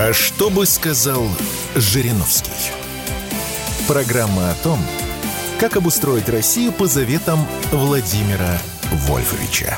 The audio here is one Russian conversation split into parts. А что бы сказал Жириновский? Программа о том, как обустроить Россию по заветам Владимира Вольфовича.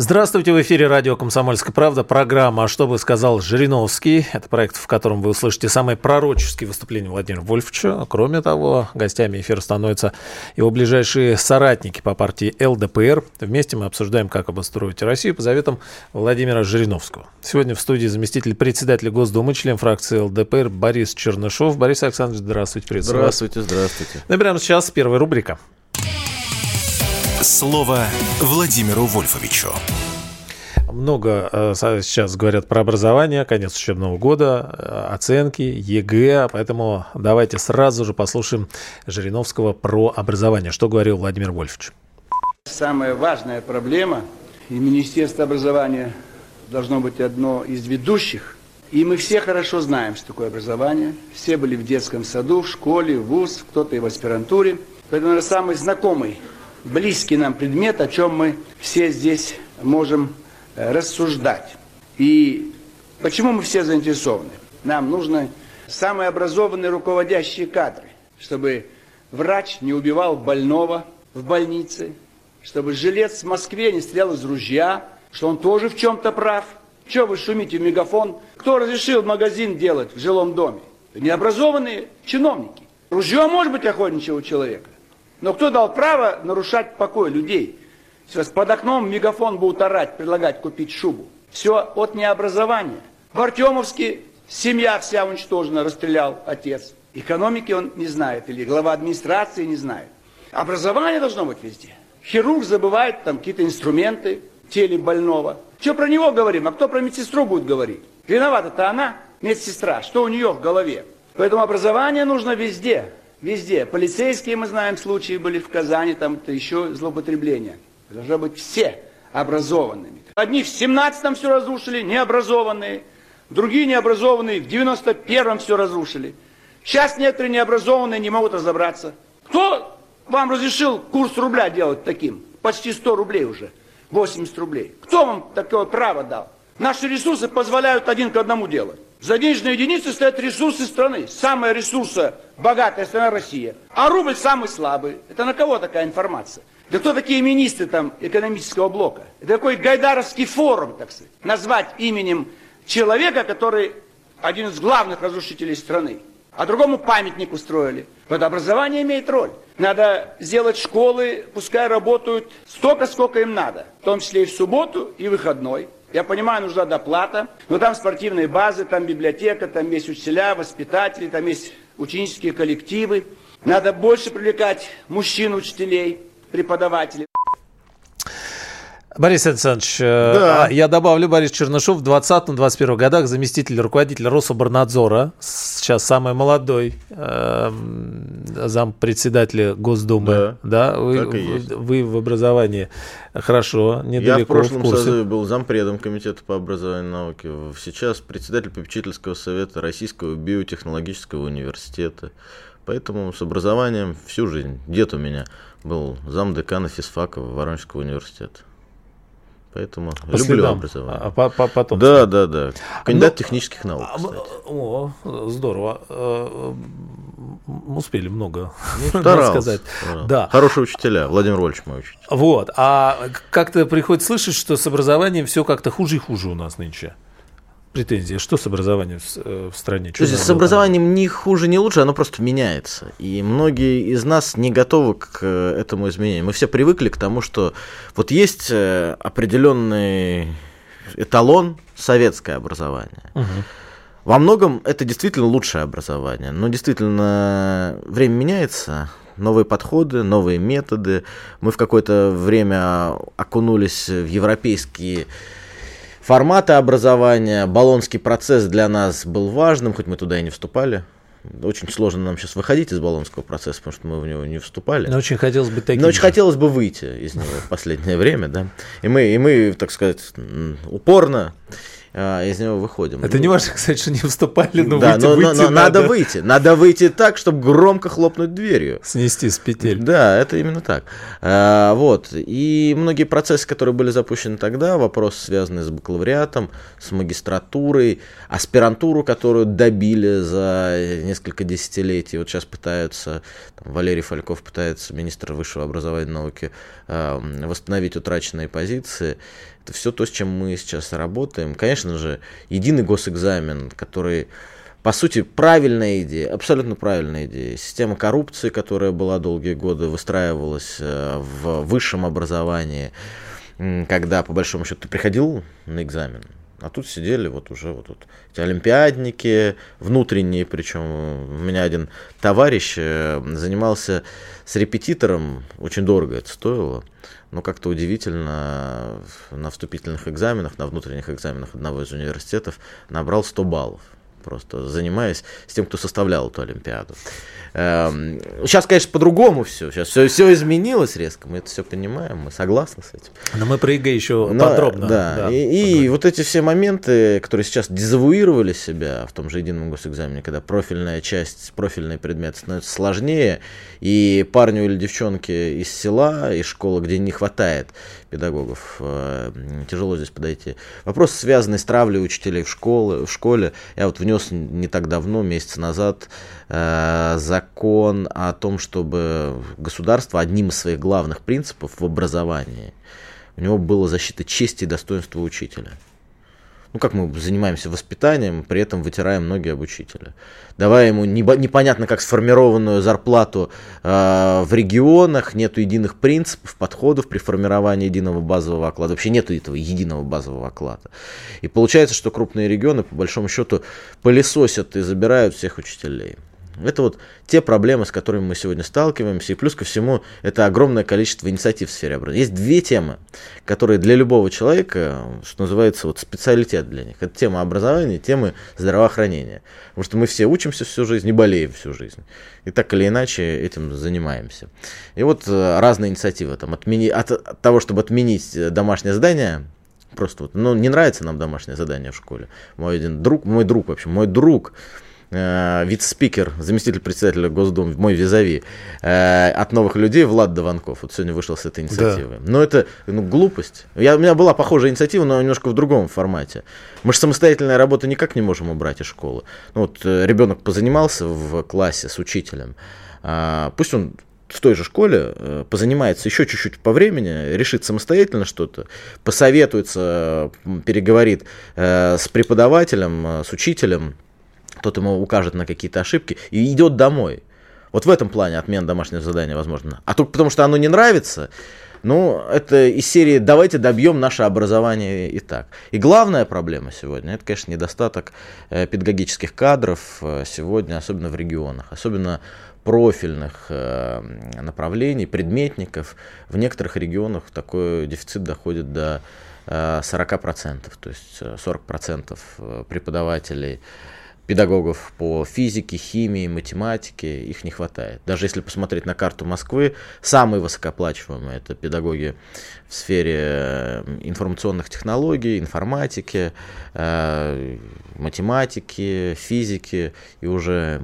Здравствуйте, в эфире радио «Комсомольская правда», программа «А что бы сказал Жириновский». Это проект, в котором вы услышите самые пророческие выступления Владимира Вольфовича. Кроме того, гостями эфира становятся его ближайшие соратники по партии ЛДПР. Вместе мы обсуждаем, как обустроить Россию по заветам Владимира Жириновского. Сегодня в студии заместитель председателя Госдумы, член фракции ЛДПР Борис Чернышов. Борис Александрович, здравствуйте. Приветствую вас. Здравствуйте. Ну и прямо сейчас первая рубрика. Слово Владимиру Вольфовичу. Много сейчас говорят про образование, конец учебного года, оценки, ЕГЭ, поэтому давайте сразу же послушаем Жириновского про образование. Что говорил Владимир Вольфович? Самая важная проблема, и Министерство образования должно быть одно из ведущих, и мы все хорошо знаем, что такое образование. Все были в детском саду, в школе, в ВУЗ, кто-то и в аспирантуре. Поэтому, наверное, самый знакомый, близкий нам предмет, о чем мы все здесь можем рассуждать. И почему мы все заинтересованы? Нам нужны самые образованные руководящие кадры, чтобы врач не убивал больного в больнице, чтобы жилец в Москве не стрелял из ружья, что он тоже в чем-то прав. Чего вы шумите в мегафон? Кто разрешил магазин делать в жилом доме? Необразованные чиновники. Ружье может быть охотничьего у человека. Но кто дал право нарушать покой людей? Сейчас под окном мегафон будут орать, предлагать купить шубу. Все от необразования. В Артемовске семья вся уничтожена, расстрелял отец. Экономики он не знает, или глава администрации не знает. Образование должно быть везде. Хирург забывает там какие-то инструменты в теле больного. Что про него говорим, а кто про медсестру будет говорить? Виновата-то она, медсестра, что у нее в голове? Поэтому образование нужно везде. Везде. Полицейские, мы знаем, случаи были в Казани, там-то еще злоупотребления. Должны быть все образованными. Одни в 17-м все разрушили, необразованные. Другие необразованные в 91-м все разрушили. Сейчас некоторые необразованные не могут разобраться. Кто вам разрешил курс рубля делать таким? Почти 100 рублей уже, 80 рублей. Кто вам такое право дал? Наши ресурсы позволяют один к одному делать. За денежные единицы стоят ресурсы страны. Самая ресурсобогатая страна Россия. А рубль самый слабый. Это на кого такая информация? Да кто такие министры там экономического блока? Это такой Гайдаровский форум, так сказать. Назвать именем человека, который один из главных разрушителей страны. А другому памятник устроили. Вот образование имеет роль. Надо сделать школы, пускай работают столько, сколько им надо. В том числе и в субботу, и в выходной. Я понимаю, нужна доплата, но там спортивные базы, там библиотека, там есть учителя, воспитатели, там есть ученические коллективы. Надо больше привлекать мужчин, учителей, преподавателей. Борис Александрович, да. Я добавлю, Борис Чернышов в 2020-21 годах заместитель руководителя Рособрнадзора, сейчас самый молодой зампредседателя Госдумы. Да, да? Вы в образовании хорошо, недалеко. Я в прошлом созыве был зампредом комитета по образованию и науке, сейчас председатель попечительского совета Российского биотехнологического университета. Поэтому с образованием всю жизнь. Дед у меня был замдекана физфака Воронежского университета. Поэтому по люблю следам. Образование. Потом. Да. Кандидат технических наук, кстати. О, здорово. Успели много сказать. Да. Хорошие учителя. Владимир Вольфович мой учитель. Вот. А как-то приходится слышать, что с образованием все как-то хуже и хуже у нас нынче. Претензии. Что с образованием в стране? То есть с образованием ни хуже, ни лучше, оно просто меняется. И многие из нас не готовы к этому изменению. Мы все привыкли к тому, что вот есть определенный эталон советское образование. Угу. Во многом это действительно лучшее образование. Но действительно время меняется. Новые подходы, новые методы. Мы в какое-то время окунулись в европейские форматы образования, Болонский процесс для нас был важным, хоть мы туда и не вступали. Очень сложно нам сейчас выходить из Болонского процесса, потому что мы в него не вступали. Но очень хотелось бы таким. Но очень хотелось бы выйти из него в последнее время, да. И мы, так сказать, упорно из него выходим. Это не важно, кстати, что не вступали, но да, выйти надо. Надо выйти так, чтобы громко хлопнуть дверью. Снести с петель. Да, это именно так. Вот. И многие процессы, которые были запущены тогда, вопросы, связанные с бакалавриатом, с магистратурой, аспирантуру, которую добили за несколько десятилетий. Вот сейчас пытаются, там, Валерий Фальков пытается, министр высшего образования и науки, восстановить утраченные позиции. Это все то, с чем мы сейчас работаем. Конечно же, единый госэкзамен, который, по сути, правильная идея, абсолютно правильная идея. Система коррупции, которая была долгие годы, выстраивалась в высшем образовании, когда, по большому счету, ты приходил на экзамен, а тут сидели вот уже вот эти олимпиадники, внутренние, причем у меня один товарищ занимался с репетитором, очень дорого это стоило, но как-то удивительно на вступительных экзаменах, на внутренних экзаменах одного из университетов набрал 100 баллов. Просто занимаясь с тем, кто составлял эту Олимпиаду. Сейчас, конечно, по-другому все. Сейчас все изменилось резко. Мы это все понимаем, мы согласны с этим. Но мы про ЕГЭ еще подробно. Да. Да, и вот эти все моменты, которые сейчас дезавуировали себя в том же едином госэкзамене, когда профильная часть, профильные предметы становятся сложнее, и парню или девчонке из села, из школы, где не хватает педагогов, тяжело здесь подойти. Вопрос, связанный с травлей учителей в школе. Я вот внес не так давно, месяц назад, закон о том, чтобы государство одним из своих главных принципов в образовании, у него была защита чести и достоинства учителя. Ну, как мы занимаемся воспитанием, при этом вытираем ноги об учителя. Давая ему непонятно как сформированную зарплату в регионах, нету единых принципов, подходов при формировании единого базового оклада. Вообще нету этого единого базового оклада. И получается, что крупные регионы, по большому счету, пылесосят и забирают всех учителей. Это вот те проблемы, с которыми мы сегодня сталкиваемся. И плюс ко всему, это огромное количество инициатив в сфере образования. Есть две темы, которые для любого человека, что называется, вот специалитет для них. Это тема образования и тема здравоохранения. Потому что мы все учимся всю жизнь и болеем всю жизнь. И так или иначе этим занимаемся. И вот разные инициативы. Там, от того, чтобы отменить домашнее задание, просто вот, не нравится нам домашнее задание в школе. Мой друг, вице-спикер, заместитель председателя Госдумы, мой визави от новых людей, Влад Даванков. Вот сегодня вышел с этой инициативой. Да. Но это глупость. У меня была похожая инициатива, но немножко в другом формате. Мы же самостоятельную работу никак не можем убрать из школы. Ну, вот ребенок позанимался в классе с учителем. Пусть он в той же школе позанимается еще чуть-чуть по времени, решит самостоятельно что-то, посоветуется, переговорит с преподавателем, с учителем. Тот ему укажет на какие-то ошибки и идет домой. Вот в этом плане отмена домашнего задания возможно. А только потому, что оно не нравится, это из серии «давайте добьем наше образование и так». И главная проблема сегодня – это, конечно, недостаток педагогических кадров сегодня, особенно в регионах, особенно профильных направлений, предметников. В некоторых регионах такой дефицит доходит до 40%, то есть 40% преподавателей, педагогов по физике, химии, математике, их не хватает. Даже если посмотреть на карту Москвы, самые высокооплачиваемые – это педагоги в сфере информационных технологий, информатики, математики, физики, и уже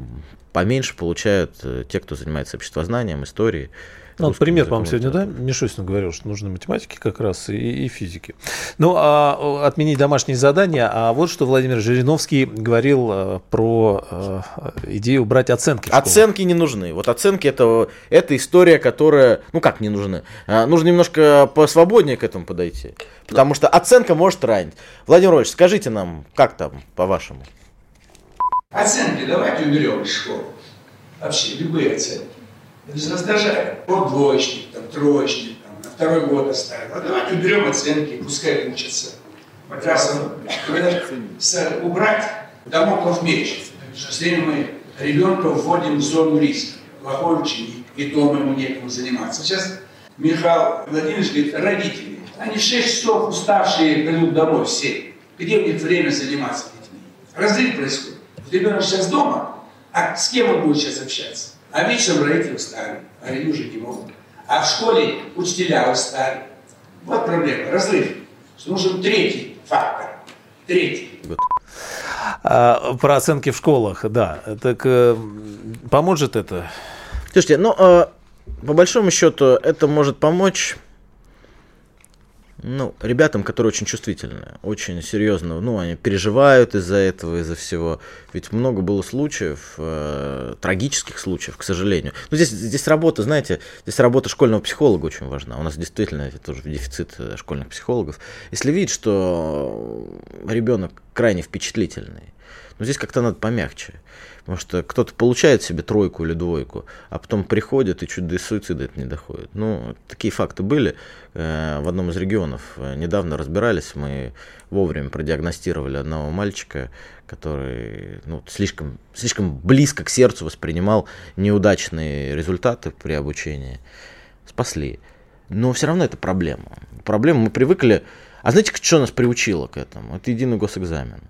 поменьше получают те, кто занимается обществознанием, историей. Ну, вот пример, по-моему, сегодня, да, Мишустин говорил, что нужны математики как раз и физики. Отменить домашние задания, а вот что Владимир Жириновский говорил про идею убрать оценки. Оценки не нужны. Вот оценки это история, которая, не нужны. Нужно немножко посвободнее к этому подойти, потому что оценка может ранить. Владимир Вольфович, скажите нам, как там, по-вашему? Оценки давайте уберем из школы. Вообще, любые оценки. Это же раздражает. Вот двоечник, троечник, на второй год оставил. А давайте уберем оценки, пускай учатся. Вот раз он убрать, дамоклов меч. Все время мы ребенка вводим в зону риска. Плохой ученик, и дома ему некому заниматься. Сейчас Михаил Владимирович говорит, родители, они 6 часов уставшие придут домой все. Где у них время заниматься детьми? Разрыв происходит. Ребенок сейчас дома, а с кем он будет сейчас общаться? А вечером родители устали, а они уже не могут. А в школе учителя устали. Вот проблема, разрыв. Нужен третий фактор. Треть. Про оценки в школах, да. Так поможет это? Слушайте, ну, по большому счету, это может помочь... Ну, ребятам, которые очень чувствительны, очень серьезно, ну, они переживают из-за этого, из-за всего. Ведь много было случаев, трагических случаев, к сожалению. Но здесь работа, знаете, здесь работа школьного психолога очень важна. У нас действительно тоже дефицит школьных психологов. Если видеть, что ребенок крайне впечатлительный, ну, здесь как-то надо помягче. Потому что кто-то получает себе тройку или двойку, а потом приходит и чуть до суицида это не доходит. Ну, такие факты были. В одном из регионов недавно разбирались. Мы вовремя продиагностировали одного мальчика, который слишком близко к сердцу воспринимал неудачные результаты при обучении. Спасли. Но все равно это проблема. Проблема, мы привыкли... А знаете, что нас приучило к этому? Это единый госэкзамен.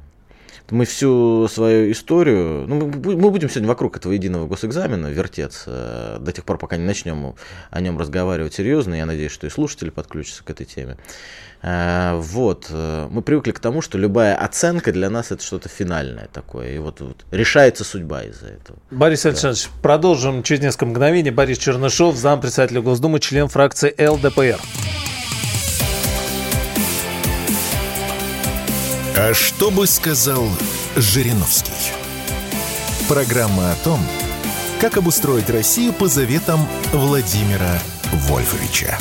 Мы всю свою историю, мы будем сегодня вокруг этого единого госэкзамена вертеться до тех пор, пока не начнем о нем разговаривать серьезно. Я надеюсь, что и слушатели подключатся к этой теме. Вот, мы привыкли к тому, что любая оценка для нас это что-то финальное такое, и вот решается судьба из-за этого. Борис Александрович, продолжим через несколько мгновений. Борис Чернышов, зампредседателя Госдумы, член фракции ЛДПР. А что бы сказал Жириновский? Программа о том, как обустроить Россию по заветам Владимира Вольфовича.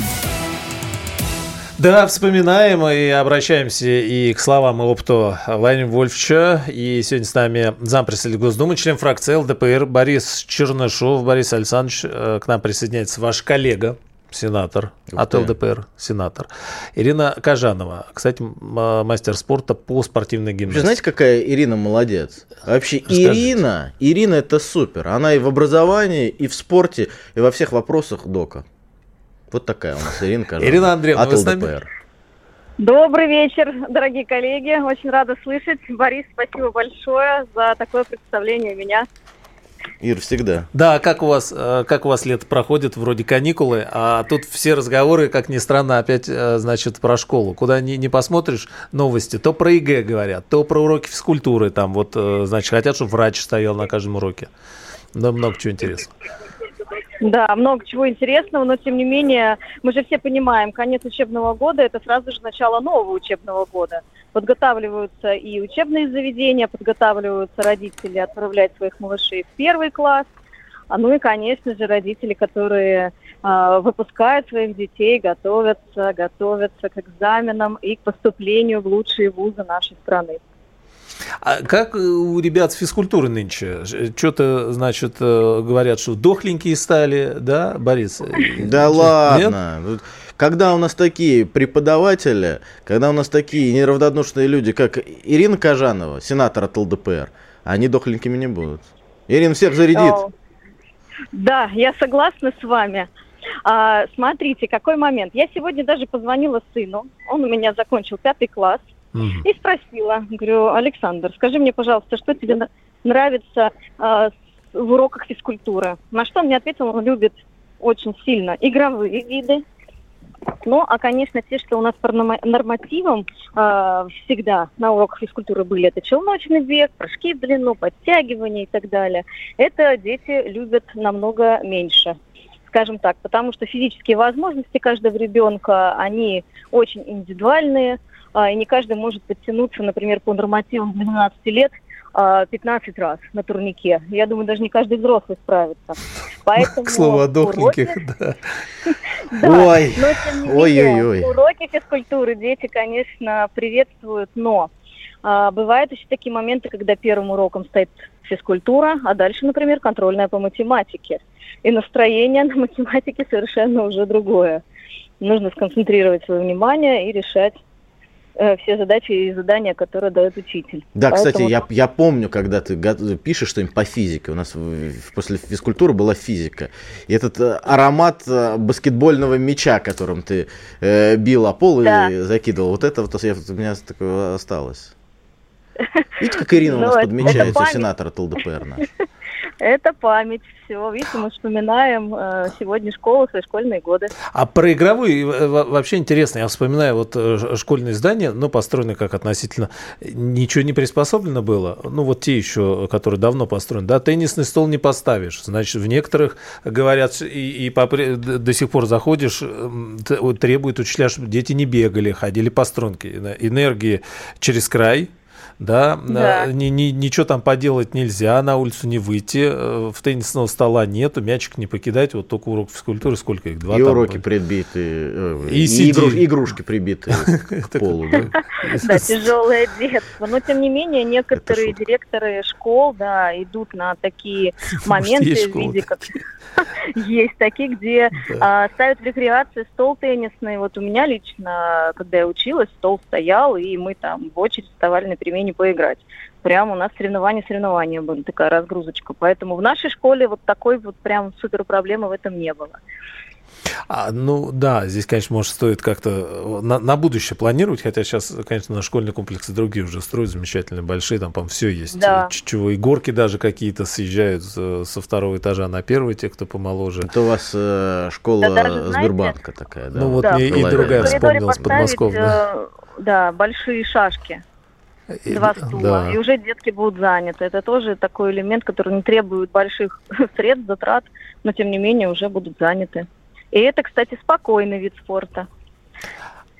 Да, вспоминаем и обращаемся и к словам и опыту Владимира Вольфовича. И сегодня с нами зампредседатель Госдумы, член фракции ЛДПР Борис Чернышов. Борис Александрович, к нам присоединяется ваш коллега. Сенатор, от ЛДПР, сенатор. Ирина Кожанова, кстати, мастер спорта по спортивной гимнастике. Знаете, какая Ирина молодец? Вообще, расскажите. Ирина это супер. Она и в образовании, и в спорте, и во всех вопросах дока. Вот такая у нас Ирина Кожанова. Ирина Андреевна, от ЛДПР. Добрый вечер, дорогие коллеги. Очень рада слышать. Борис, спасибо большое за такое представление меня. Ир, всегда. Да, как у вас лето проходит, вроде каникулы, а тут все разговоры, как ни странно, опять, значит, про школу. Куда не посмотришь новости, то про ЕГЭ говорят, то про уроки физкультуры, там вот, значит, хотят, чтобы врач стоял на каждом уроке. Но много чего интересного. Да, много чего интересного, но тем не менее, мы же все понимаем, конец учебного года – это сразу же начало нового учебного года. Подготавливаются и учебные заведения, подготавливаются родители отправлять своих малышей в первый класс, ну и, конечно же, родители, которые выпускают своих детей, готовятся к экзаменам и к поступлению в лучшие вузы нашей страны. А как у ребят с физкультуры нынче? Что-то, значит, говорят, что дохленькие стали, да, Борис? Да ладно. Нет? Когда у нас такие преподаватели, когда у нас такие неравнодушные люди, как Ирина Кожанова, сенатор от ЛДПР, они дохленькими не будут. Ирина всех зарядит. Да, я согласна с вами. Смотрите, какой момент. Я сегодня даже позвонила сыну, он у меня закончил 5 класс. И спросила, говорю, Александр, скажи мне, пожалуйста, что тебе нравится в уроках физкультуры? На что он мне ответил, он любит очень сильно игровые виды. Ну, а, конечно, те, что у нас по нормативам всегда на уроках физкультуры были, это челночный бег, прыжки в длину, подтягивания и так далее. Это дети любят намного меньше. Скажем так, потому что физические возможности каждого ребенка, они очень индивидуальные, и не каждый может подтянуться, например, по нормативам 12 лет 15 раз на турнике. Я думаю, даже не каждый взрослый справится. Поэтому к слову о дохленьких, да. Ой. Уроки физкультуры дети, конечно, приветствуют, но бывают еще такие моменты, когда первым уроком стоит физкультура, а дальше, например, контрольная по математике. И настроение на математике совершенно уже другое. Нужно сконцентрировать свое внимание и решать все задачи и задания, которые дает учитель. Да, поэтому... кстати, я помню, когда ты пишешь что-нибудь по физике. У нас после физкультуры была физика. И этот аромат баскетбольного мяча, которым ты бил о пол, да, и закидывал, вот это вот у меня такое осталось. Видите, как Ирина у нас подмечается, сенатор от ЛДПР наш. Это память. Всего, видите, мы вспоминаем сегодня школу, свои школьные годы. А про игровую вообще интересно. Я вспоминаю вот школьные здания, ну, построены как относительно, ничего не приспособлено было. Ну, вот те еще, которые давно построены. Да, теннисный стол не поставишь. Значит, в некоторых, говорят, до сих пор заходишь, требует учителя, чтобы дети не бегали, ходили по струнке. Энергии через край. Да. Ничего там поделать нельзя, на улицу не выйти, в теннисного стола нету, мячик не покидать, вот только урок физкультуры, сколько их? 2 и там уроки были. Прибиты, и игрушки прибиты к полу. Да, тяжелое детство. Но, тем не менее, некоторые директоры школ идут на такие моменты в виде, как есть такие, где ставят в рекреации стол теннисный. Вот у меня лично, когда я училась, стол стоял, и мы там в очередь вставали на перемене поиграть. Прямо у нас соревнования были, такая разгрузочка. Поэтому в нашей школе вот такой вот прям супер проблемы в этом не было. Здесь, конечно, может, стоит как-то на будущее планировать, хотя сейчас, конечно, на школьные комплексы другие уже строят, замечательные, большие, там, по-моему, все есть. Да. Чего, и горки даже какие-то съезжают со второго этажа на первый, те, кто помоложе. Это у вас школа Сбербанка такая, да? Ну, вот да, мне и другая вспомнилась, подмосковная. Да, большие шашки. 2 стула, да. И уже детки будут заняты. Это тоже такой элемент, который не требует больших средств, затрат, но, тем не менее, уже будут заняты. И это, кстати, спокойный вид спорта.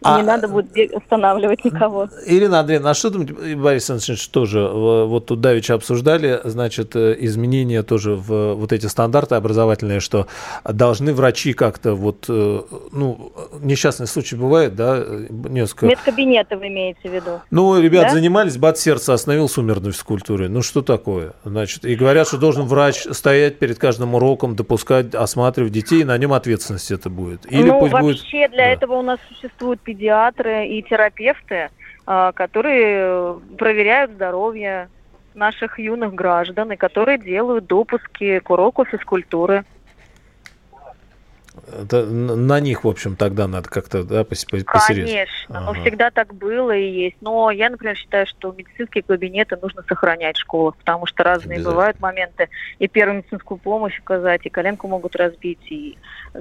Не надо будет останавливать никого. Ирина Андреевна, а что думаете, Борис Александрович, тоже, вот тут давеча обсуждали, значит, изменения тоже в вот эти стандарты образовательные, что должны врачи как-то вот, несчастный случай бывает, да, несколько... Медкабинеты вы имеете в виду? Ну, ребят, да? Занимались, бат, сердце остановился, умер на физкультуре. Ну, что такое? Значит, и говорят, что должен врач стоять перед каждым уроком, допускать, осматривать детей, и на нем ответственность это будет. Или пусть вообще будет... для этого у нас существует педиатры и терапевты, которые проверяют здоровье наших юных граждан и которые делают допуски к уроку физкультуры. Это на них, в общем, тогда надо как-то, да, посерьезнее. Конечно, но всегда так было и есть. Но я, например, считаю, что медицинские кабинеты нужно сохранять в школах, потому что разные бывают моменты. И первую медицинскую помощь оказать, и коленку могут разбить, и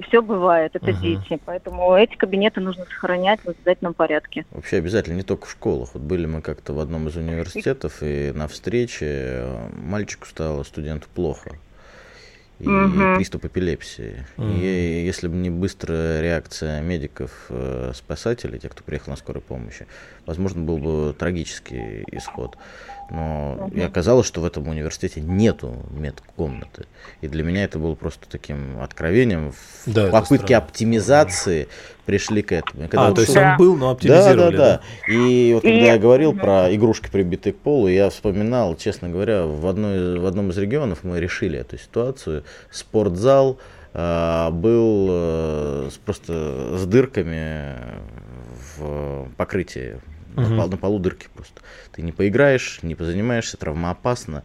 все бывает, это дети. Поэтому эти кабинеты нужно сохранять в обязательном порядке. Вообще обязательно, не только в школах. Вот были мы как-то в одном из университетов, и на встрече мальчику стало, студенту, плохо. И приступ эпилепсии. И если бы не быстрая реакция медиков-спасателей, тех, кто приехал на скорой помощи, возможно, был бы трагический исход. Но и оказалось, что в этом университете нету медкомнаты. И для меня это было просто таким откровением. В попытке оптимизации пришли к этому. То есть он был, но оптимизировали. Да. И вот когда я говорил про игрушки, прибитые к полу, я вспоминал, честно говоря, в одном из регионов мы решили эту ситуацию. Спортзал был просто с дырками в покрытии. На полу дырки просто. Ты не поиграешь, не позанимаешься, травмоопасно.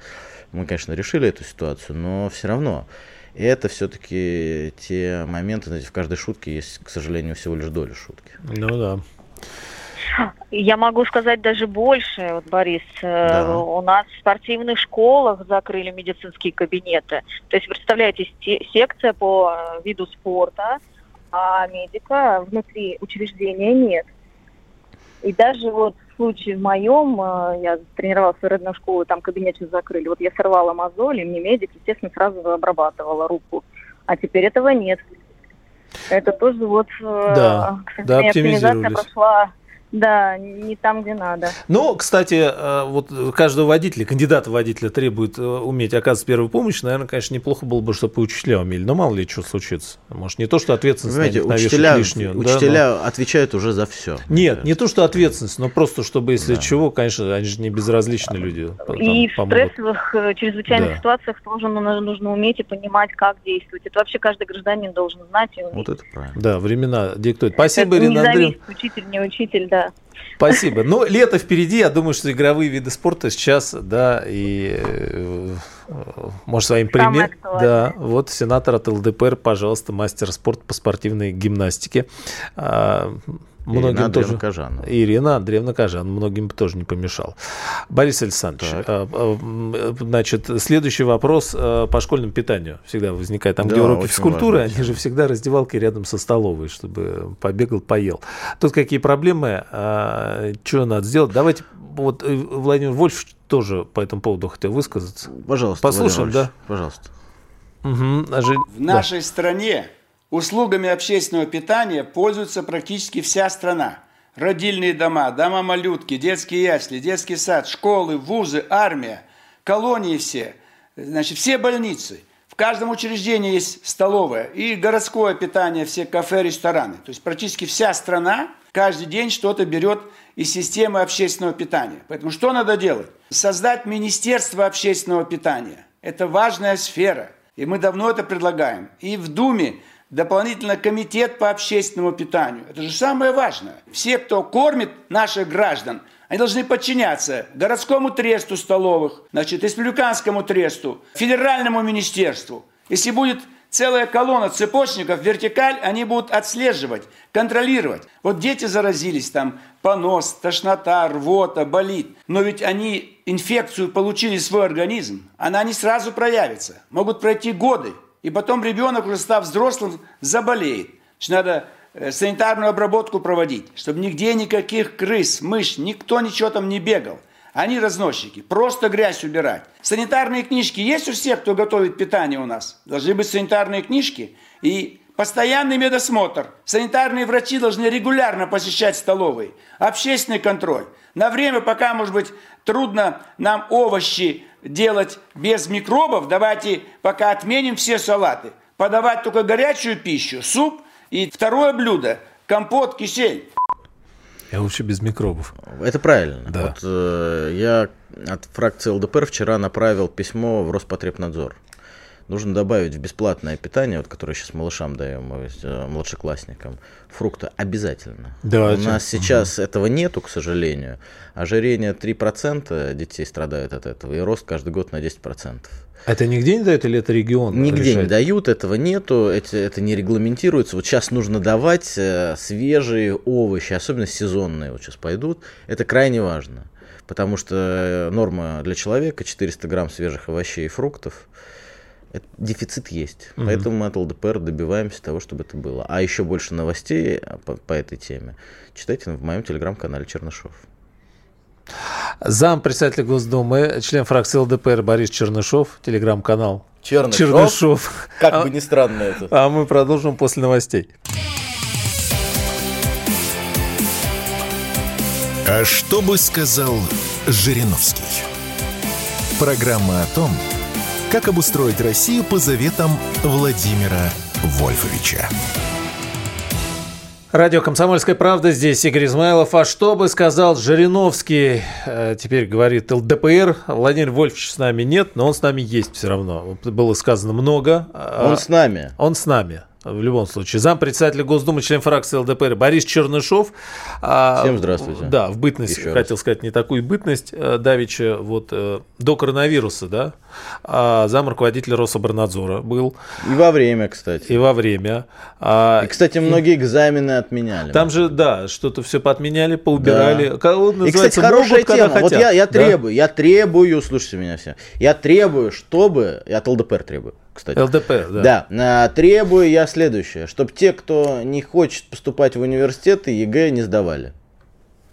Мы, конечно, решили эту ситуацию, но все равно. Это все-таки те моменты, знаете, в каждой шутке есть, к сожалению, всего лишь доля шутки. Ну да. Я могу сказать даже больше, вот, Борис, у нас в спортивных школах закрыли медицинские кабинеты. То есть, представляете, секция по виду спорта, а медика внутри учреждения нет. И даже вот в случае в моем, я тренировала свою родную школу, там кабинет сейчас закрыли. Вот я сорвала мозоль, и мне медик, естественно, сразу обрабатывала руку. А теперь этого нет. Это тоже вот, оптимизация прошла... Да, не там, где надо. Ну, кстати, вот каждого водителя, кандидата водителя требует уметь оказывать первую помощь. Наверное, конечно, неплохо было бы, чтобы и учителя умели. Но мало ли что случится. Может, не то, что ответственность на них навешать лишнюю. Учителя отвечают уже за все. Нет, не то, что ответственность, но просто, чтобы, если чего, конечно, они же не безразличные люди. И в стрессовых, чрезвычайных ситуациях тоже нужно уметь и понимать, как действовать. Это вообще каждый гражданин должен знать и уметь. Вот это правильно. Да, времена диктуют. Спасибо, Ирина Андреевна. Учитель, не учитель, да. Спасибо. Ну, лето впереди. Я думаю, что игровые виды спорта сейчас, и, может, своим примером. Да, вот сенатор от ЛДПР, пожалуйста, мастер спорта по спортивной гимнастике. Ирина Андреевна Кожанова. Ирина Андреевна Кожанова. Многим тоже не помешал. Борис Александрович, значит, следующий вопрос по школьному питанию всегда возникает. Там, да, где уроки физкультуры, важно. Они же всегда раздевалки рядом со столовой, чтобы побегал, поел. Тут какие проблемы, что надо сделать? Давайте, вот Владимир Вольфович тоже по этому поводу хотел высказаться. Пожалуйста. Послушаем, да? Пожалуйста. В нашей стране услугами общественного питания пользуется практически вся страна. Родильные дома, дома-малютки, детские ясли, детский сад, школы, вузы, армия, колонии все, значит, все больницы. В каждом учреждении есть столовая и городское питание, все кафе, рестораны. То есть практически вся страна каждый день что-то берет из системы общественного питания. Поэтому что надо делать? Создать Министерство общественного питания. Это важная сфера, и мы давно это предлагаем. И в Думе дополнительно комитет по общественному питанию. Это же самое важное. Все, кто кормит наших граждан, они должны подчиняться городскому тресту столовых, значит, республиканскому тресту, федеральному министерству. Если будет целая колонна цепочников, вертикаль, они будут отслеживать, контролировать. Вот дети заразились, там понос, тошнота, рвота, болит. Но ведь они инфекцию получили в свой организм, она не сразу проявится. Могут пройти годы. И потом ребенок, уже став взрослым, заболеет. Надо санитарную обработку проводить, чтобы нигде никаких крыс, мышь, никто ничего там не бегал. Они разносчики. Просто грязь убирать. Санитарные книжки есть у всех, кто готовит питание у нас? Должны быть санитарные книжки и постоянный медосмотр. Санитарные врачи должны регулярно посещать столовые. Общественный контроль. На время, пока, может быть, трудно нам овощи делать без микробов, давайте пока отменим все салаты. Подавать только горячую пищу, суп и второе блюдо – компот, кисель. Я лучше без микробов. Это правильно. Да. Вот, я от фракции ЛДПР вчера направил письмо в Роспотребнадзор. Нужно добавить в бесплатное питание, вот, которое сейчас малышам даем, младшеклассникам, фрукты обязательно. Да, У нас сейчас этого нету, к сожалению. Ожирение 3% детей страдают от этого, и рост каждый год на 10%. Это нигде не дают или это регион? Нигде решает? Не дают, этого нету, это не регламентируется. Вот сейчас нужно давать свежие овощи, особенно сезонные вот сейчас пойдут. Это крайне важно, потому что норма для человека 400 грамм свежих овощей и фруктов. Дефицит есть. Mm-hmm. Поэтому мы от ЛДПР добиваемся того, чтобы это было. А еще больше новостей по этой теме читайте в моем телеграм-канале Чернышов. Зам председателя Госдумы, член фракции ЛДПР Борис Чернышов, телеграм-канал Чернышов. Как бы ни странно это. А мы продолжим после новостей. А что бы сказал Жириновский? Программа о том, как обустроить Россию по заветам Владимира Вольфовича. Радио «Комсомольская правда». Здесь Игорь Измайлов. А что бы сказал Жириновский, теперь говорит ЛДПР. Владимир Вольфович с нами нет, но он с нами есть все равно. Было сказано много. Он с нами. Он с нами. В любом случае. Зампредседателя Госдумы, член фракции ЛДПР Борис Чернышов. Всем здравствуйте. Да, в бытность, еще хотел раз сказать, не такую бытность, давеча, вот до коронавируса, да, зам руководителя Рособрнадзора был. И во время, кстати. И во время. И, кстати, многие экзамены отменяли. Там же, да, что-то все поотменяли, поубирали. Да. И, кстати, хорошая тема. Вот я требую, слушайте меня все, я требую, чтобы, я от ЛДПР требую. Кстати. ЛДП, да. Да. Требую я следующее, чтобы те, кто не хочет поступать в университеты, ЕГЭ не сдавали.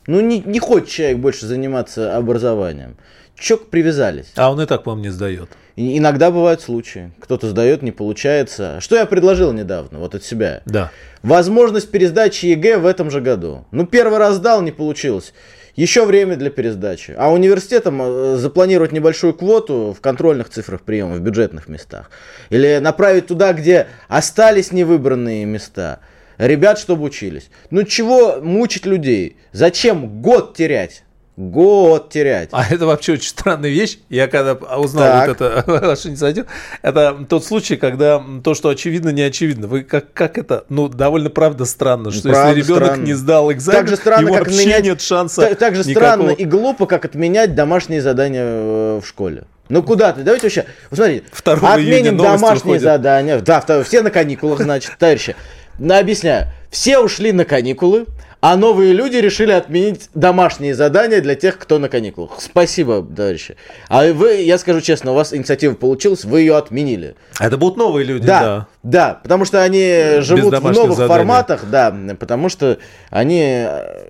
Ну, не хочет человек больше заниматься образованием. Чок привязались. А он и так вам не сдает. И иногда бывают случаи. Кто-то сдает, не получается. Что я предложил недавно, вот от себя. Да. Возможность пересдачи ЕГЭ в этом же году. Ну, первый раз сдал, не получилось. Еще время для пересдачи. А университетам запланировать небольшую квоту в контрольных цифрах приема, в бюджетных местах. Или направить туда, где остались невыбранные места. Ребят, чтобы учились. Ну чего мучить людей? Зачем год терять? Год терять. А это вообще очень странная вещь. Я когда узнал вот это, что не сойдет, это тот случай, когда то, что очевидно, не очевидно. Вы как это? Ну, довольно правда странно, что правда если ребенок странно. Не сдал экзамен, так же странно, его как вообще менять, нет шанса так же никакого. Странно и глупо, как отменять домашние задания в школе. Ну куда ты? Давайте вообще, вот смотрите, отменим домашние задания. Да, все на каникулах, значит, товарищи. объясняю. Все ушли на каникулы, а новые люди решили отменить домашние задания для тех, кто на каникулах. Спасибо, товарищи. А вы, я скажу честно, у вас инициатива получилась, вы ее отменили. Это будут новые люди, да. Да, потому что они живут в новых форматах, да, потому что они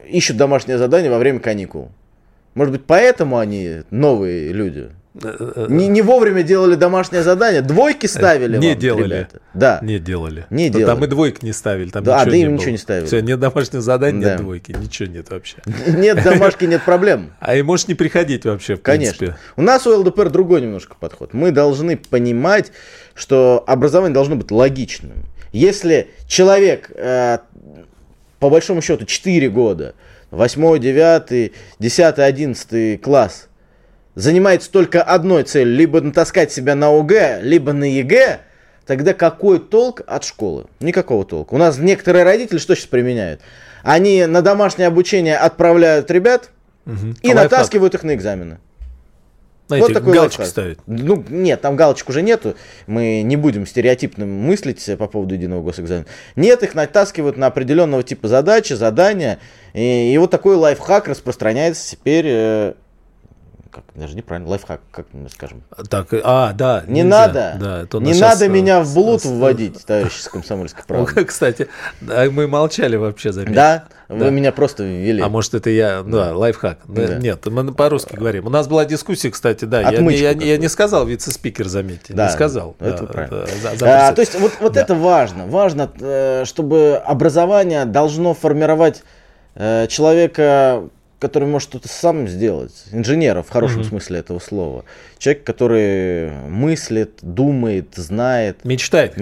ищут домашние задания во время каникул. Может быть, поэтому они новые люди. Не вовремя делали домашнее задание, двойки ставили. Не вам, делали. Ребята. Да. Не делали. Не делали. Там и двойки не ставили. Там да, ничего да не им было. Ничего не ставили. Все, нет домашнего задания, да. Нет двойки. Ничего нет вообще. Нет домашки, нет проблем. А и можешь не приходить вообще, в принципе. Конечно. У нас у ЛДПР другой немножко подход. Мы должны понимать, что образование должно быть логичным. Если человек, по большому счету, 4 года, 8, 9, 10, 11 класс, занимается только одной целью, либо натаскать себя на ОГЭ, либо на ЕГЭ, тогда какой толк от школы? Никакого толка. У нас некоторые родители что сейчас применяют? Они на домашнее обучение отправляют ребят и натаскивают их на экзамены. Знаете, вот такой галочку ставят. Ну, нет, там галочек уже нету. Мы не будем стереотипно мыслить по поводу единого госэкзамена. Нет, их натаскивают на определенного типа задачи, задания. И вот такой лайфхак распространяется теперь... Как, даже неправильно, лайфхак, как мы скажем. Так, да. Не нельзя, надо, да, не надо меня в блуд вводить, товарищи с «Комсомольской правды». Кстати, мы молчали вообще, заметили. Да, вы меня просто ввели. А может, это я, лайфхак. Нет, мы по-русски говорим. У нас была дискуссия, кстати, да. Я не сказал вице-спикер, заметьте, не сказал. Это правильно. То есть, вот это важно. Важно, чтобы образование должно формировать человека... который может что-то сам сделать, инженера в хорошем смысле этого слова. Человек, который мыслит, думает, знает. Мечтает.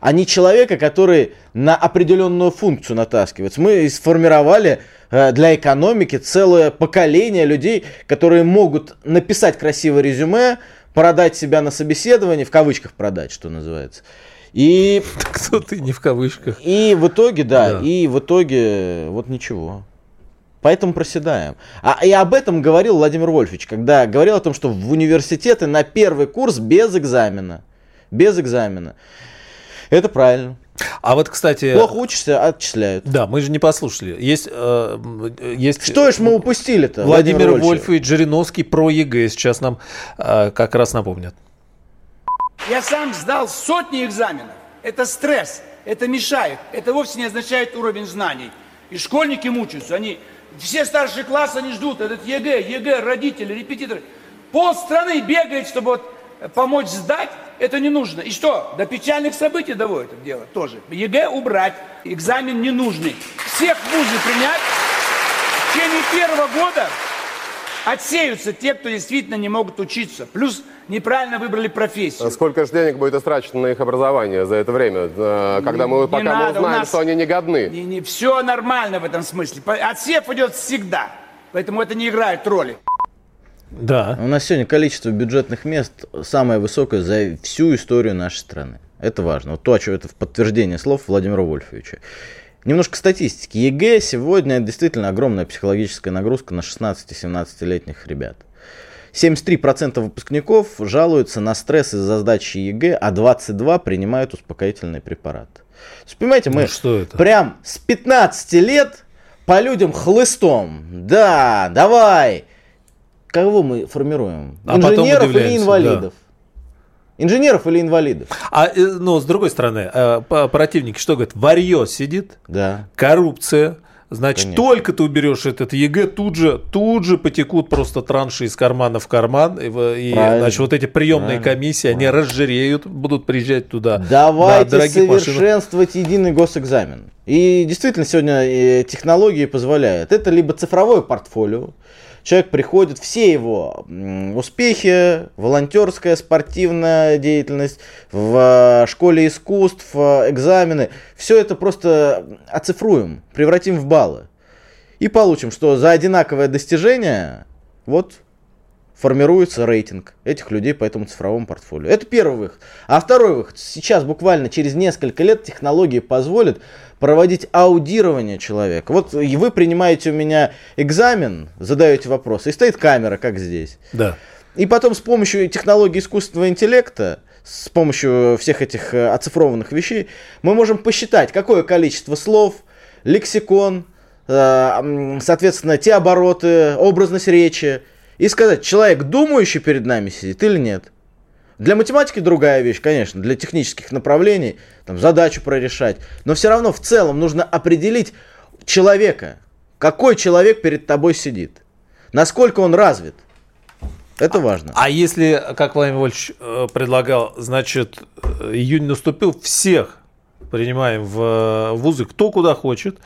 А не человека, который на определенную функцию натаскивается. Мы сформировали для экономики целое поколение людей, которые могут написать красивое резюме, продать себя на собеседование, в кавычках продать, что называется. И... Кто ты, не в кавычках. И в итоге, вот ничего. Поэтому проседаем. И об этом говорил Владимир Вольфович, когда говорил о том, что в университеты на первый курс без экзамена. Без экзамена. Это правильно. А вот, кстати... Плохо учишься, отчисляют. Да, мы же не послушали. Есть... Что ж мы упустили-то, Владимир Вольфович Жириновский про ЕГЭ сейчас нам как раз напомнят. Я сам сдал сотни экзаменов. Это стресс, это мешает, это вовсе не означает уровень знаний. И школьники мучаются, они... Все старшие классы не ждут, этот ЕГЭ, родители, репетиторы. Полстраны бегает, чтобы вот помочь сдать, это не нужно. И что? До печальных событий доводит это дело тоже. ЕГЭ убрать, экзамен ненужный. Всех в вузы принять, в течение первого года отсеются те, кто действительно не могут учиться. Плюс неправильно выбрали профессию. Сколько же денег будет истрачено на их образование за это время? Когда мы узнаем, что они негодны. Не все нормально в этом смысле. Отсев идет всегда. Поэтому это не играет роли. Да. У нас сегодня количество бюджетных мест самое высокое за всю историю нашей страны. Это важно. Вот то, что это в подтверждение слов Владимира Вольфовича. Немножко статистики. ЕГЭ сегодня действительно огромная психологическая нагрузка на 16-17-летних ребят. 73% выпускников жалуются на стресс из-за сдачи ЕГЭ, а 22% принимают успокоительные препараты. Есть, понимаете, мы прям с 15 лет по людям хлыстом. Да, давай. Кого мы формируем? Инженеров или инвалидов? Да. Инженеров или инвалидов. С другой стороны, противники что говорят? Варьё сидит, да. Коррупция. Значит, конечно. Только ты уберешь этот ЕГЭ, тут же потекут просто транши из кармана в карман. И значит, вот эти приемные комиссии, они разжиреют, будут приезжать туда. Давайте совершенствовать единый госэкзамен. И действительно, сегодня технологии позволяют. Это либо цифровое портфолио. Человек приходит, все его успехи, волонтерская, спортивная деятельность, в школе искусств, экзамены, все это просто оцифруем, превратим в баллы. И получим, что за одинаковое достижение формируется рейтинг этих людей по этому цифровому портфолио. Это первый выход. А второй выход. Сейчас буквально через несколько лет технологии позволят проводить аудирование человека. Вот вы принимаете у меня экзамен, задаете вопрос, и стоит камера, как здесь. Да. И потом с помощью технологии искусственного интеллекта с помощью всех этих оцифрованных вещей, мы можем посчитать, какое количество слов, лексикон, соответственно, те обороты, образность речи, и сказать, человек думающий перед нами сидит или нет. Для математики другая вещь, конечно, для технических направлений, там, задачу прорешать, но все равно в целом нужно определить человека, какой человек перед тобой сидит, насколько он развит. Это важно. А если, как Владимир Вольфович предлагал, значит, июнь наступил, всех принимаем в вузы, кто куда хочет,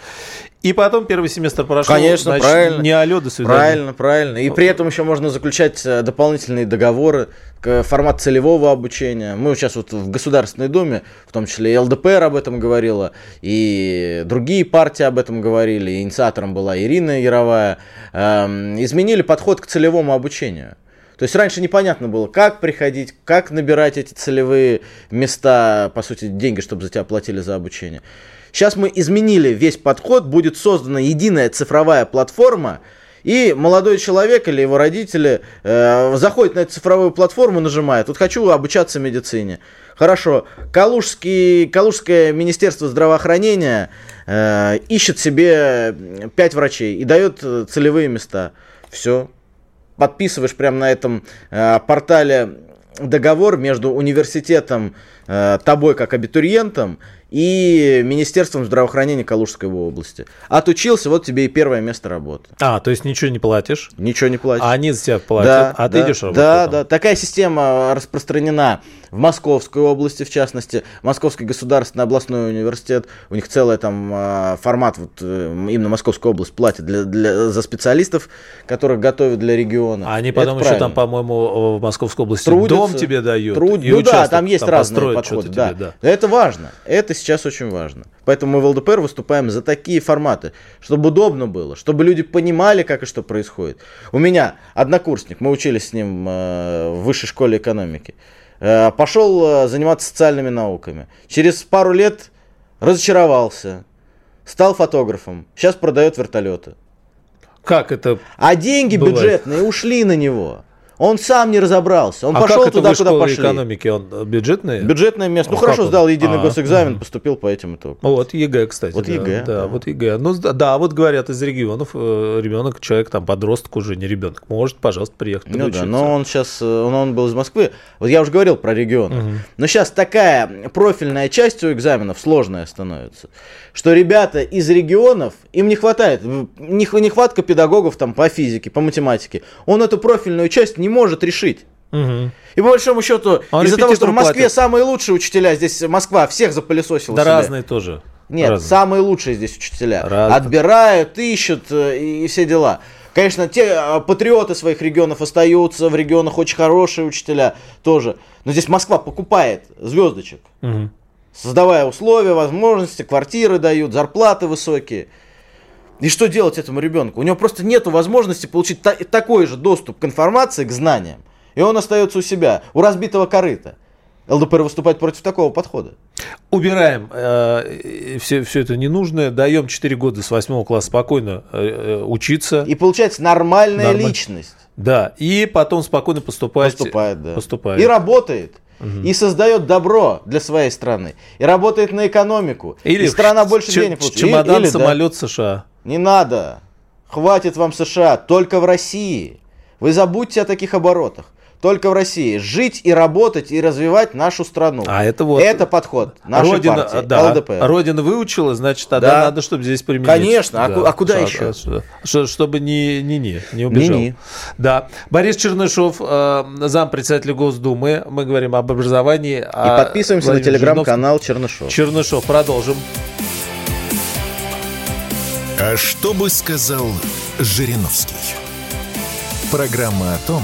и потом первый семестр прошел, конечно, значит, правильно, не алё, до свидания. Правильно, правильно. И при этом еще можно заключать дополнительные договоры, формат целевого обучения. Мы сейчас вот в Государственной Думе, в том числе и ЛДПР об этом говорила, и другие партии об этом говорили, и инициатором была Ирина Яровая, изменили подход к целевому обучению. То есть раньше непонятно было, как приходить, как набирать эти целевые места, по сути, деньги, чтобы за тебя платили за обучение. Сейчас мы изменили весь подход, будет создана единая цифровая платформа, и молодой человек или его родители заходят на эту цифровую платформу, нажимают: «Вот хочу обучаться медицине». Хорошо, Калужское министерство здравоохранения ищет себе 5 врачей и дает целевые места. Все. Подписываешь прямо на этом портале договор между университетом, тобой как абитуриентом, и Министерством здравоохранения Калужской области. Отучился, вот тебе и первое место работы. А, то есть ничего не платишь? Ничего не платишь. А они за тебя платят, да, а ты идешь работать? Да, да. Такая система распространена в Московской области, в частности. Московский государственный областной университет, у них целый там формат, вот именно Московская область платит за специалистов, которых готовят для региона. А они потом еще там, по-моему, в Московской области трудятся, дом тебе дают. Ну да, там есть там разные подходы. Да. Да. Это важно, это сейчас очень важно. Поэтому мы в ЛДПР выступаем за такие форматы, чтобы удобно было, чтобы люди понимали, как и что происходит. У меня однокурсник, мы учились с ним в высшей школе экономики, пошел заниматься социальными науками. Через пару лет разочаровался, стал фотографом, сейчас продает вертолеты. Как это? А деньги бывает? Бюджетные ушли на него. Он сам не разобрался. Он пошел туда, куда пошли. Экономики он бюджетный? Бюджетное место. Ну хорошо, сдал единый госэкзамен, поступил по этим итогам. Вот ЕГЭ, кстати. Вот ЕГЭ. Да, вот ЕГЭ. Ну да, вот говорят, из регионов ребенок, человек там подросток уже, не ребенок, может, пожалуйста, приехать. Ну да, но он сейчас, он был из Москвы. Вот я уже говорил про регионы. Но сейчас такая профильная часть у экзаменов сложная становится, что ребята из регионов, им не хватает, нехватка педагогов там по физике, по математике. Он эту профильную часть не может решить. Угу. И по большому счету, из-за того, что в Москве самые лучшие учителя, здесь Москва всех запылесосила. Да, себе. Разные тоже. Нет, разные. Самые лучшие здесь учителя. Разные. Отбирают, ищут и все дела. Конечно, те патриоты своих регионов остаются, в регионах очень хорошие учителя тоже. Но здесь Москва покупает звездочек, угу, создавая условия, возможности, квартиры дают, зарплаты высокие. И что делать этому ребенку? У него просто нет возможности получить такой же доступ к информации, к знаниям. И он остается у себя, у разбитого корыта. ЛДПР выступает против такого подхода. Убираем все это ненужное, даем 4 года с 8 класса спокойно учиться. И получается нормальная личность. Да, и потом спокойно поступает. И работает. И создает добро для своей страны. И работает на экономику. Или и страна больше денег получит. Чемодан, самолет, да. США. Не надо. Хватит вам США. Только в России. Вы забудьте о таких оборотах. Только в России. Жить и работать и развивать нашу страну. А это вот. Это подход нашей партии. Да. ЛДПР. Родина выучила, значит, тогда надо, чтобы здесь применить. Конечно. Да. А куда еще? Чтобы не убежал. Да. Борис Чернышов, зампредседателя Госдумы. Мы говорим об образовании. И подписываемся на телеграм-канал Чернышов. Чернышов. Продолжим. А что бы сказал Жириновский? Программа о том,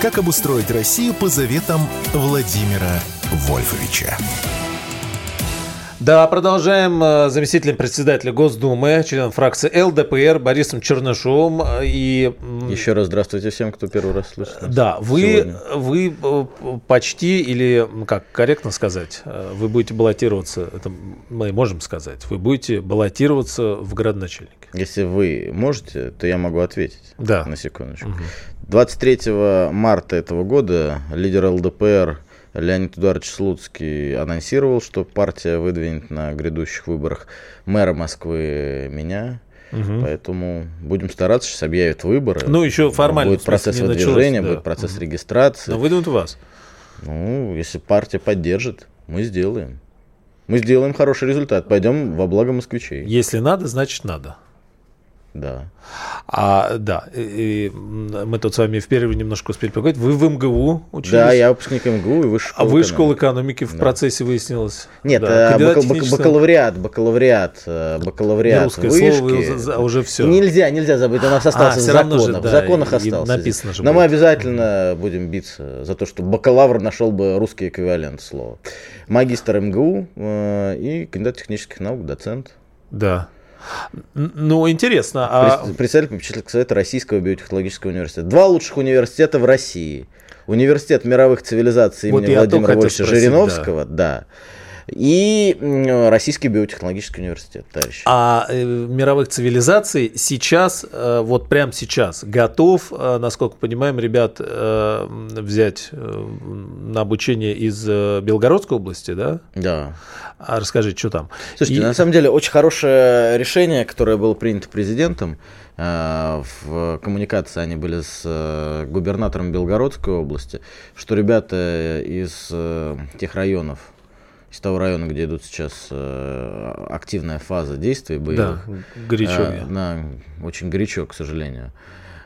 как обустроить Россию по заветам Владимира Вольфовича. Да, продолжаем. Заместителем председателя Госдумы, членом фракции ЛДПР Борисом Чернышовым. И... Еще раз здравствуйте всем, кто первый раз слышит. Да, вы почти, или как корректно сказать, вы будете баллотироваться, это мы можем сказать, вы будете баллотироваться в градоначальники. Если вы можете, то я могу ответить. Да. На секундочку. Угу. 23 марта этого года лидер ЛДПР Леонид Эдуардович Слуцкий анонсировал, что партия выдвинет на грядущих выборах мэра Москвы меня. Угу. Поэтому будем стараться, сейчас объявят выборы. Ну, еще формально. Будет процесс выдвижения, будет процесс регистрации. Но выдвинут вас. Ну, если партия поддержит, мы сделаем. Мы сделаем хороший результат. Пойдем во благо москвичей. Если надо, значит надо. Да. Да. И мы тут с вами в первый немножко успели поговорить. Вы в МГУ учились? Да, я выпускник МГУ и высшей школы. А высшая школа экономики в процессе выяснилось? Нет, да. бакалавриат русское вышки. Слово уже все. Нельзя забыть, у нас остался в законах. Же, да, в законах остался. Написано же. Но мы обязательно будем биться за то, что бакалавр нашел бы русский эквивалент слова. Магистр МГУ и кандидат технических наук, доцент. Да. Ну, интересно. Представитель попечительского совета Российского биотехнологического университета. Два лучших университета в России. Университет мировых цивилизаций имени Владимира Вольфовича Жириновского, да. И Российский биотехнологический университет, товарищи. А мировых цивилизаций сейчас, вот прямо сейчас, готов, насколько понимаем, ребят взять на обучение из Белгородской области, да? Да. Расскажите, что там. Слушайте, на самом деле, очень хорошее решение, которое было принято президентом. В коммуникации они были с губернатором Белгородской области, что ребята из тех районов, из того района, где идут сейчас активная фаза действий боевых. Да, горячо. Очень горячо, к сожалению.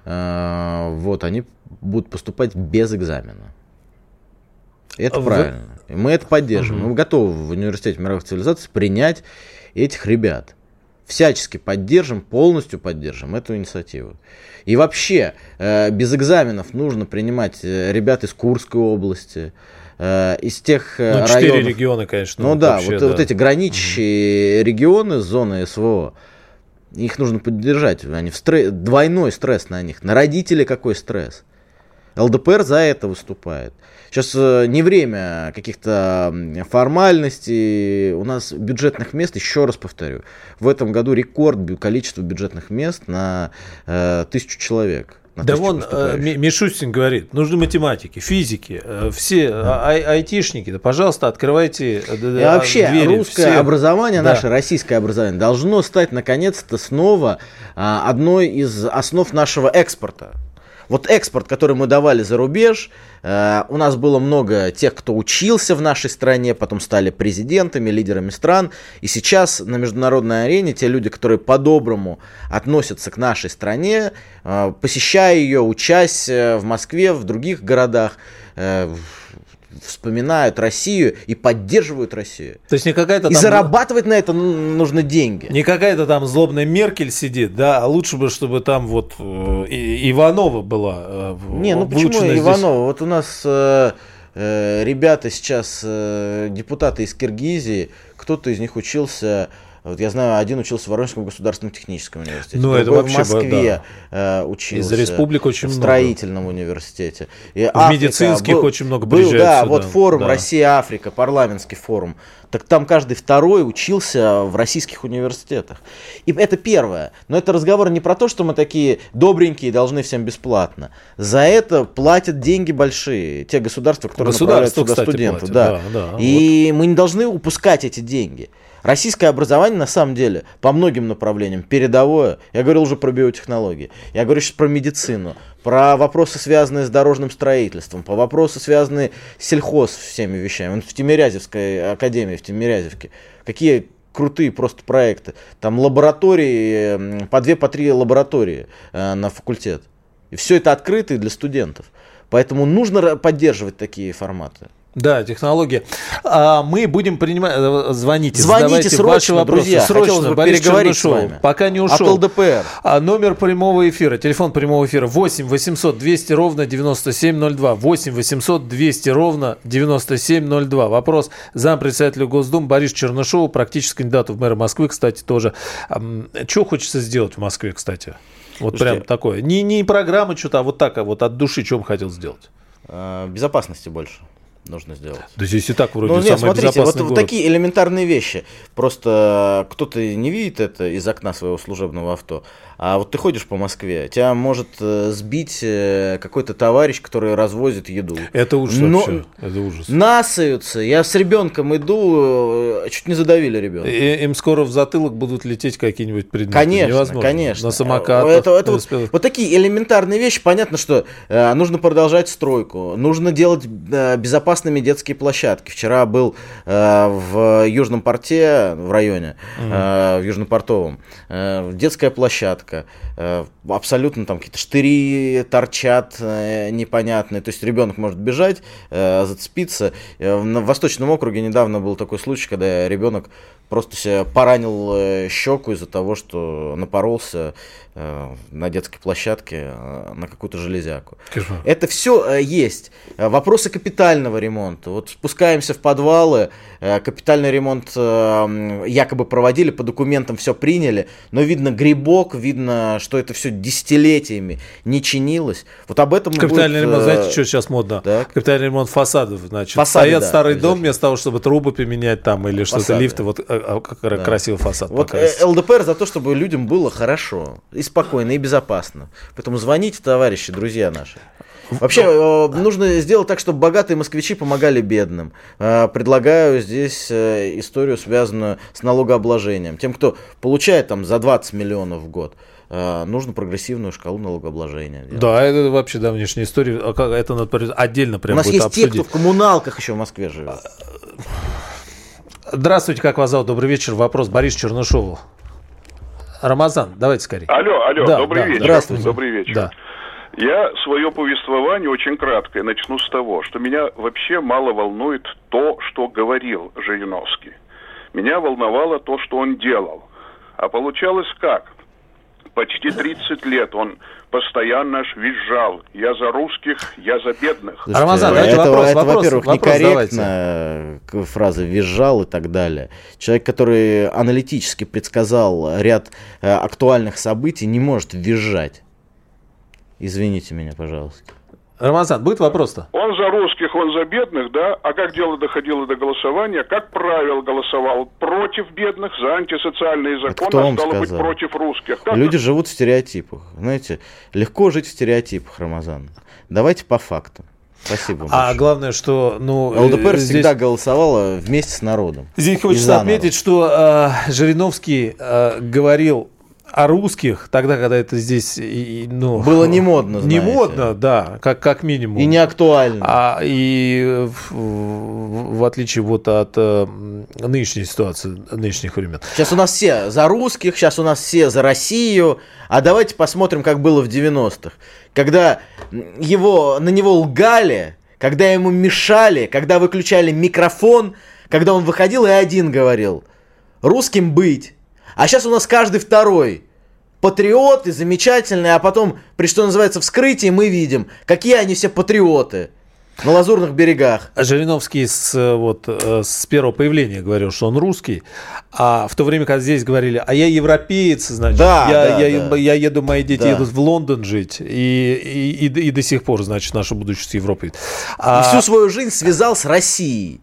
Вот, они будут поступать без экзамена. Это правильно. И мы это поддерживаем. Угу. Мы готовы в Университете мировых цивилизаций принять этих ребят. Всячески поддержим, полностью поддержим эту инициативу. И вообще, без экзаменов нужно принимать ребят из Курской области, из тех районов... 4 региона, конечно. Ну да, вообще, вот эти граничащие регионы зоны СВО, их нужно поддержать. Они двойной стресс на них. На родителей какой стресс? ЛДПР за это выступает. Сейчас не время каких-то формальностей. У нас бюджетных мест, еще раз повторю, в этом году рекорд количества бюджетных мест на 1000 человек. Да вон Мишустин говорит, нужны математики, физики, все айтишники, да, пожалуйста, открывайте двери. И вообще русское образование, наше российское образование должно стать наконец-то снова одной из основ нашего экспорта. Вот экспорт, который мы давали за рубеж, у нас было много тех, кто учился в нашей стране, потом стали президентами, лидерами стран. И сейчас на международной арене те люди, которые по-доброму относятся к нашей стране, посещая ее, учась в Москве, в других городах, вспоминают Россию и поддерживают Россию. То есть не какая-то там... И зарабатывать на это нужно деньги. Не какая-то там злобная Меркель сидит, да, а лучше бы, чтобы там вот Иванова была. Не, ну почему здесь... Иванова? Вот у нас ребята сейчас, депутаты из Киргизии, кто-то из них учился... Вот я знаю, один учился в Воронежском государственном техническом университете, ну, это вообще в Москве учился, из республик очень в строительном много. Университете. И в Африка, медицинских был, очень много приезжают сюда. Да, вот форум Россия-Африка, парламентский форум. Так там каждый второй учился в российских университетах. И это первое. Но это разговор не про то, что мы такие добренькие и должны всем бесплатно. За это платят деньги большие. Те государства, которые направляют сюда студентов. Да. И вот. Мы не должны упускать эти деньги. Российское образование, на самом деле, по многим направлениям передовое. Я говорил уже про биотехнологии, я говорю сейчас про медицину, про вопросы, связанные с дорожным строительством, по вопросы, связанные с сельхоз, всеми вещами. В Тимирязевской академии, в Тимирязевке. Какие крутые просто проекты. Там лаборатории, по 2-3 лаборатории на факультет. И все это открыто для студентов. Поэтому нужно поддерживать такие форматы. Да, технология. Мы будем принимать... Звоните, задавайте ваши вопросы. Друзья, срочно, Борис Чернышов, пока не ушел. От ЛДПР. Номер прямого эфира, телефон прямого эфира 8 800 200 ровно 9702. 8 800 200 ровно 9702. Вопрос зампредседателю Госдумы Борису Чернышову, практически кандидату в мэра Москвы, кстати, тоже. Что хочется сделать в Москве, кстати? Вот прям такое. Не программа что-то, а вот так, а вот от души, что бы хотел сделать? Безопасности больше. Нужно сделать. Да здесь и так вроде самый безопасный город. Вот такие элементарные вещи. Просто кто-то не видит это из окна своего служебного авто, А вот ты ходишь по Москве, тебя может сбить какой-то товарищ, который развозит еду. Это ужас вообще. Это ужас. Насаются. Я с ребенком иду, чуть не задавили ребенка. Им скоро в затылок будут лететь какие-нибудь предметы. Конечно, невозможно. Конечно. На самокатах. Это вот такие элементарные вещи. Понятно, что нужно продолжать стройку, нужно делать безопасными детские площадки. Вчера был в Южном порте, в районе, в Южнопортовом, детская площадка. Абсолютно там какие-то штыри торчат непонятные, то есть ребенок может бежать, зацепиться. В Восточном округе недавно был такой случай, когда ребенок просто себя поранил щеку из-за того, что напоролся на детской площадке на какую-то железяку. Кошмар. Это все есть. Вопросы капитального ремонта. Вот спускаемся в подвалы, капитальный ремонт якобы проводили, по документам все приняли, но видно грибок, видно, что это все десятилетиями не чинилось. Вот об этом капитальный ремонт, знаете, что сейчас модно? Так. Капитальный ремонт фасадов, значит. Фасады, стоят, да, старый дом, вместо того, чтобы трубы поменять там или фасады, что-то, лифты, вот да, красивый фасад. Вот показывается. ЛДПР за то, чтобы людям было хорошо, и спокойно, и безопасно. Поэтому звоните, товарищи, друзья наши. Вообще, нужно сделать так, чтобы богатые москвичи помогали бедным. Предлагаю здесь историю, связанную с налогообложением. Тем, кто получает там за 20 миллионов в год, нужно прогрессивную шкалу налогообложения делать. Да, это вообще давнишняя история. Это надо отдельно прям будет обсудить. У нас есть те, кто в коммуналках еще в Москве живет. Здравствуйте, как вас зовут? Добрый вечер. Вопрос Борису Чернышову. Рамазан, давайте скорее. Алло, да, добрый вечер. Здравствуйте. Добрый вечер. Да. Я свое повествование очень краткое начну с того, что меня вообще мало волнует то, что говорил Жириновский. Меня волновало то, что он делал. А получалось как? Почти 30 лет он постоянно аж визжал. Я за русских, я за бедных. Рамазан, давайте вопрос. Во-первых, некорректно фраза «визжал» и так далее. Человек, который аналитически предсказал ряд актуальных событий, не может визжать. Извините меня, пожалуйста. Рамазан, будет вопрос-то? Он за русских, он за бедных, да? А как дело доходило до голосования? Как правило, голосовал против бедных, за антисоциальные законы, а стало быть, против русских. Как люди живут в стереотипах. Знаете, легко жить в стереотипах, Рамазан. Давайте по фактам. Спасибо. А главное, что... ЛДПР всегда голосовала вместе с народом. Здесь хочется отметить, что Жириновский говорил о русских, тогда, когда это здесь... было не модно, знаете. Не модно, да, как минимум. И не актуально. И в отличие вот от нынешней ситуации, нынешних времен. Сейчас у нас все за русских, сейчас у нас все за Россию. А давайте посмотрим, как было в 90-х. Когда на него лгали, когда ему мешали, когда выключали микрофон, когда он выходил и один говорил: «Русским быть». А сейчас у нас каждый второй патриот и замечательный, а потом, при что называется вскрытии, мы видим, какие они все патриоты на Лазурных берегах. Жириновский с первого появления говорил, что он русский, а в то время, когда здесь говорили, а я европеец, значит, я еду, мои дети едут в Лондон жить, и до сих пор, значит, нашу будущность Европы. И всю свою жизнь связал с Россией.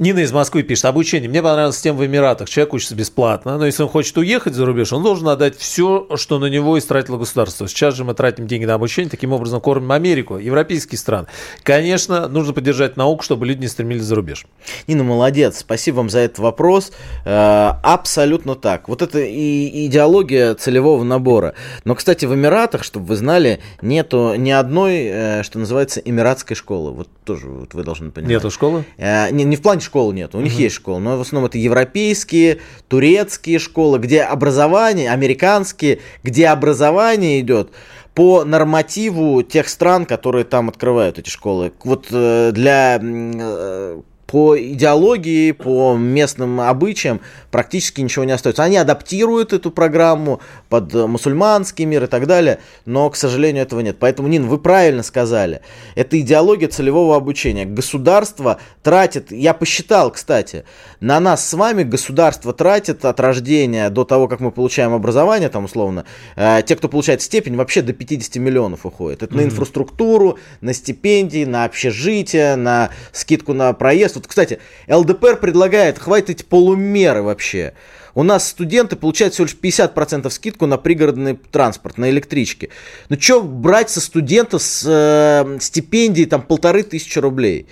Нина из Москвы пишет: обучение. Мне понравилась тема в Эмиратах. Человек учится бесплатно, но если он хочет уехать за рубеж, он должен отдать все, что на него истратило государство. Сейчас же мы тратим деньги на обучение, таким образом кормим Америку, европейские страны. Конечно, нужно поддержать науку, чтобы люди не стремились за рубеж. Нина, молодец. Спасибо вам за этот вопрос. Абсолютно так. Вот это и идеология целевого набора. Но, кстати, в Эмиратах, чтобы вы знали, нету ни одной, что называется, эмиратской школы. Вот тоже вы должны понимать. Нету школы? Не в плане школы нет, у них есть школы, но в основном это европейские, турецкие школы, где образование, американские, где образование идет по нормативу тех стран, которые там открывают эти школы. Вот по идеологии, по местным обычаям практически ничего не остается. Они адаптируют эту программу под мусульманский мир и так далее, но, к сожалению, этого нет. Поэтому, Нин, вы правильно сказали. Это идеология целевого обучения. Государство тратит, я посчитал, кстати, на нас с вами государство тратит от рождения до того, как мы получаем образование, там условно, те, кто получает степень, вообще до 50 миллионов уходит. Это на инфраструктуру, на стипендии, на общежитие, на скидку на проезд. Вот, кстати, ЛДПР предлагает, хватит полумеры вообще. У нас студенты получают всего лишь 50% скидку на пригородный транспорт, на электрички. Ну что брать со студентов с стипендии там 1500 рублей?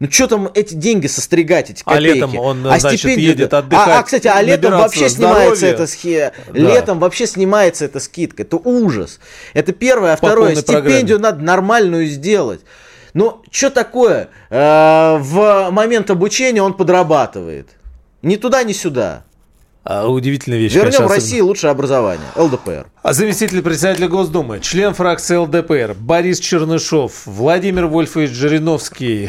Ну что там эти деньги состригать, эти копейки? А летом он, значит, едет отдыхать. Кстати, а летом вообще снимается эта скидка. Да. Летом вообще снимается эта скидка. Это ужас. Это первое. А второе, стипендию надо нормальную сделать. Ну, что такое? В момент обучения он подрабатывает. Ни туда, ни сюда. Удивительная вещь. Вернем России лучшее образование. ЛДПР. Заместитель председателя Госдумы, член фракции ЛДПР Борис Чернышов, Владимир Вольфович Жириновский,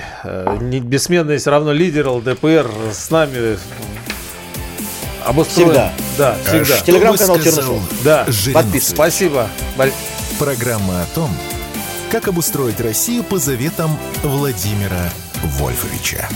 бессменный все равно лидер ЛДПР, с нами обустроен. Всегда. Да, всегда. Телеграм-канал Чернышов. Да. Подписывайтесь. Спасибо. Программа о том, как обустроить Россию по заветам Владимира Вольфовича.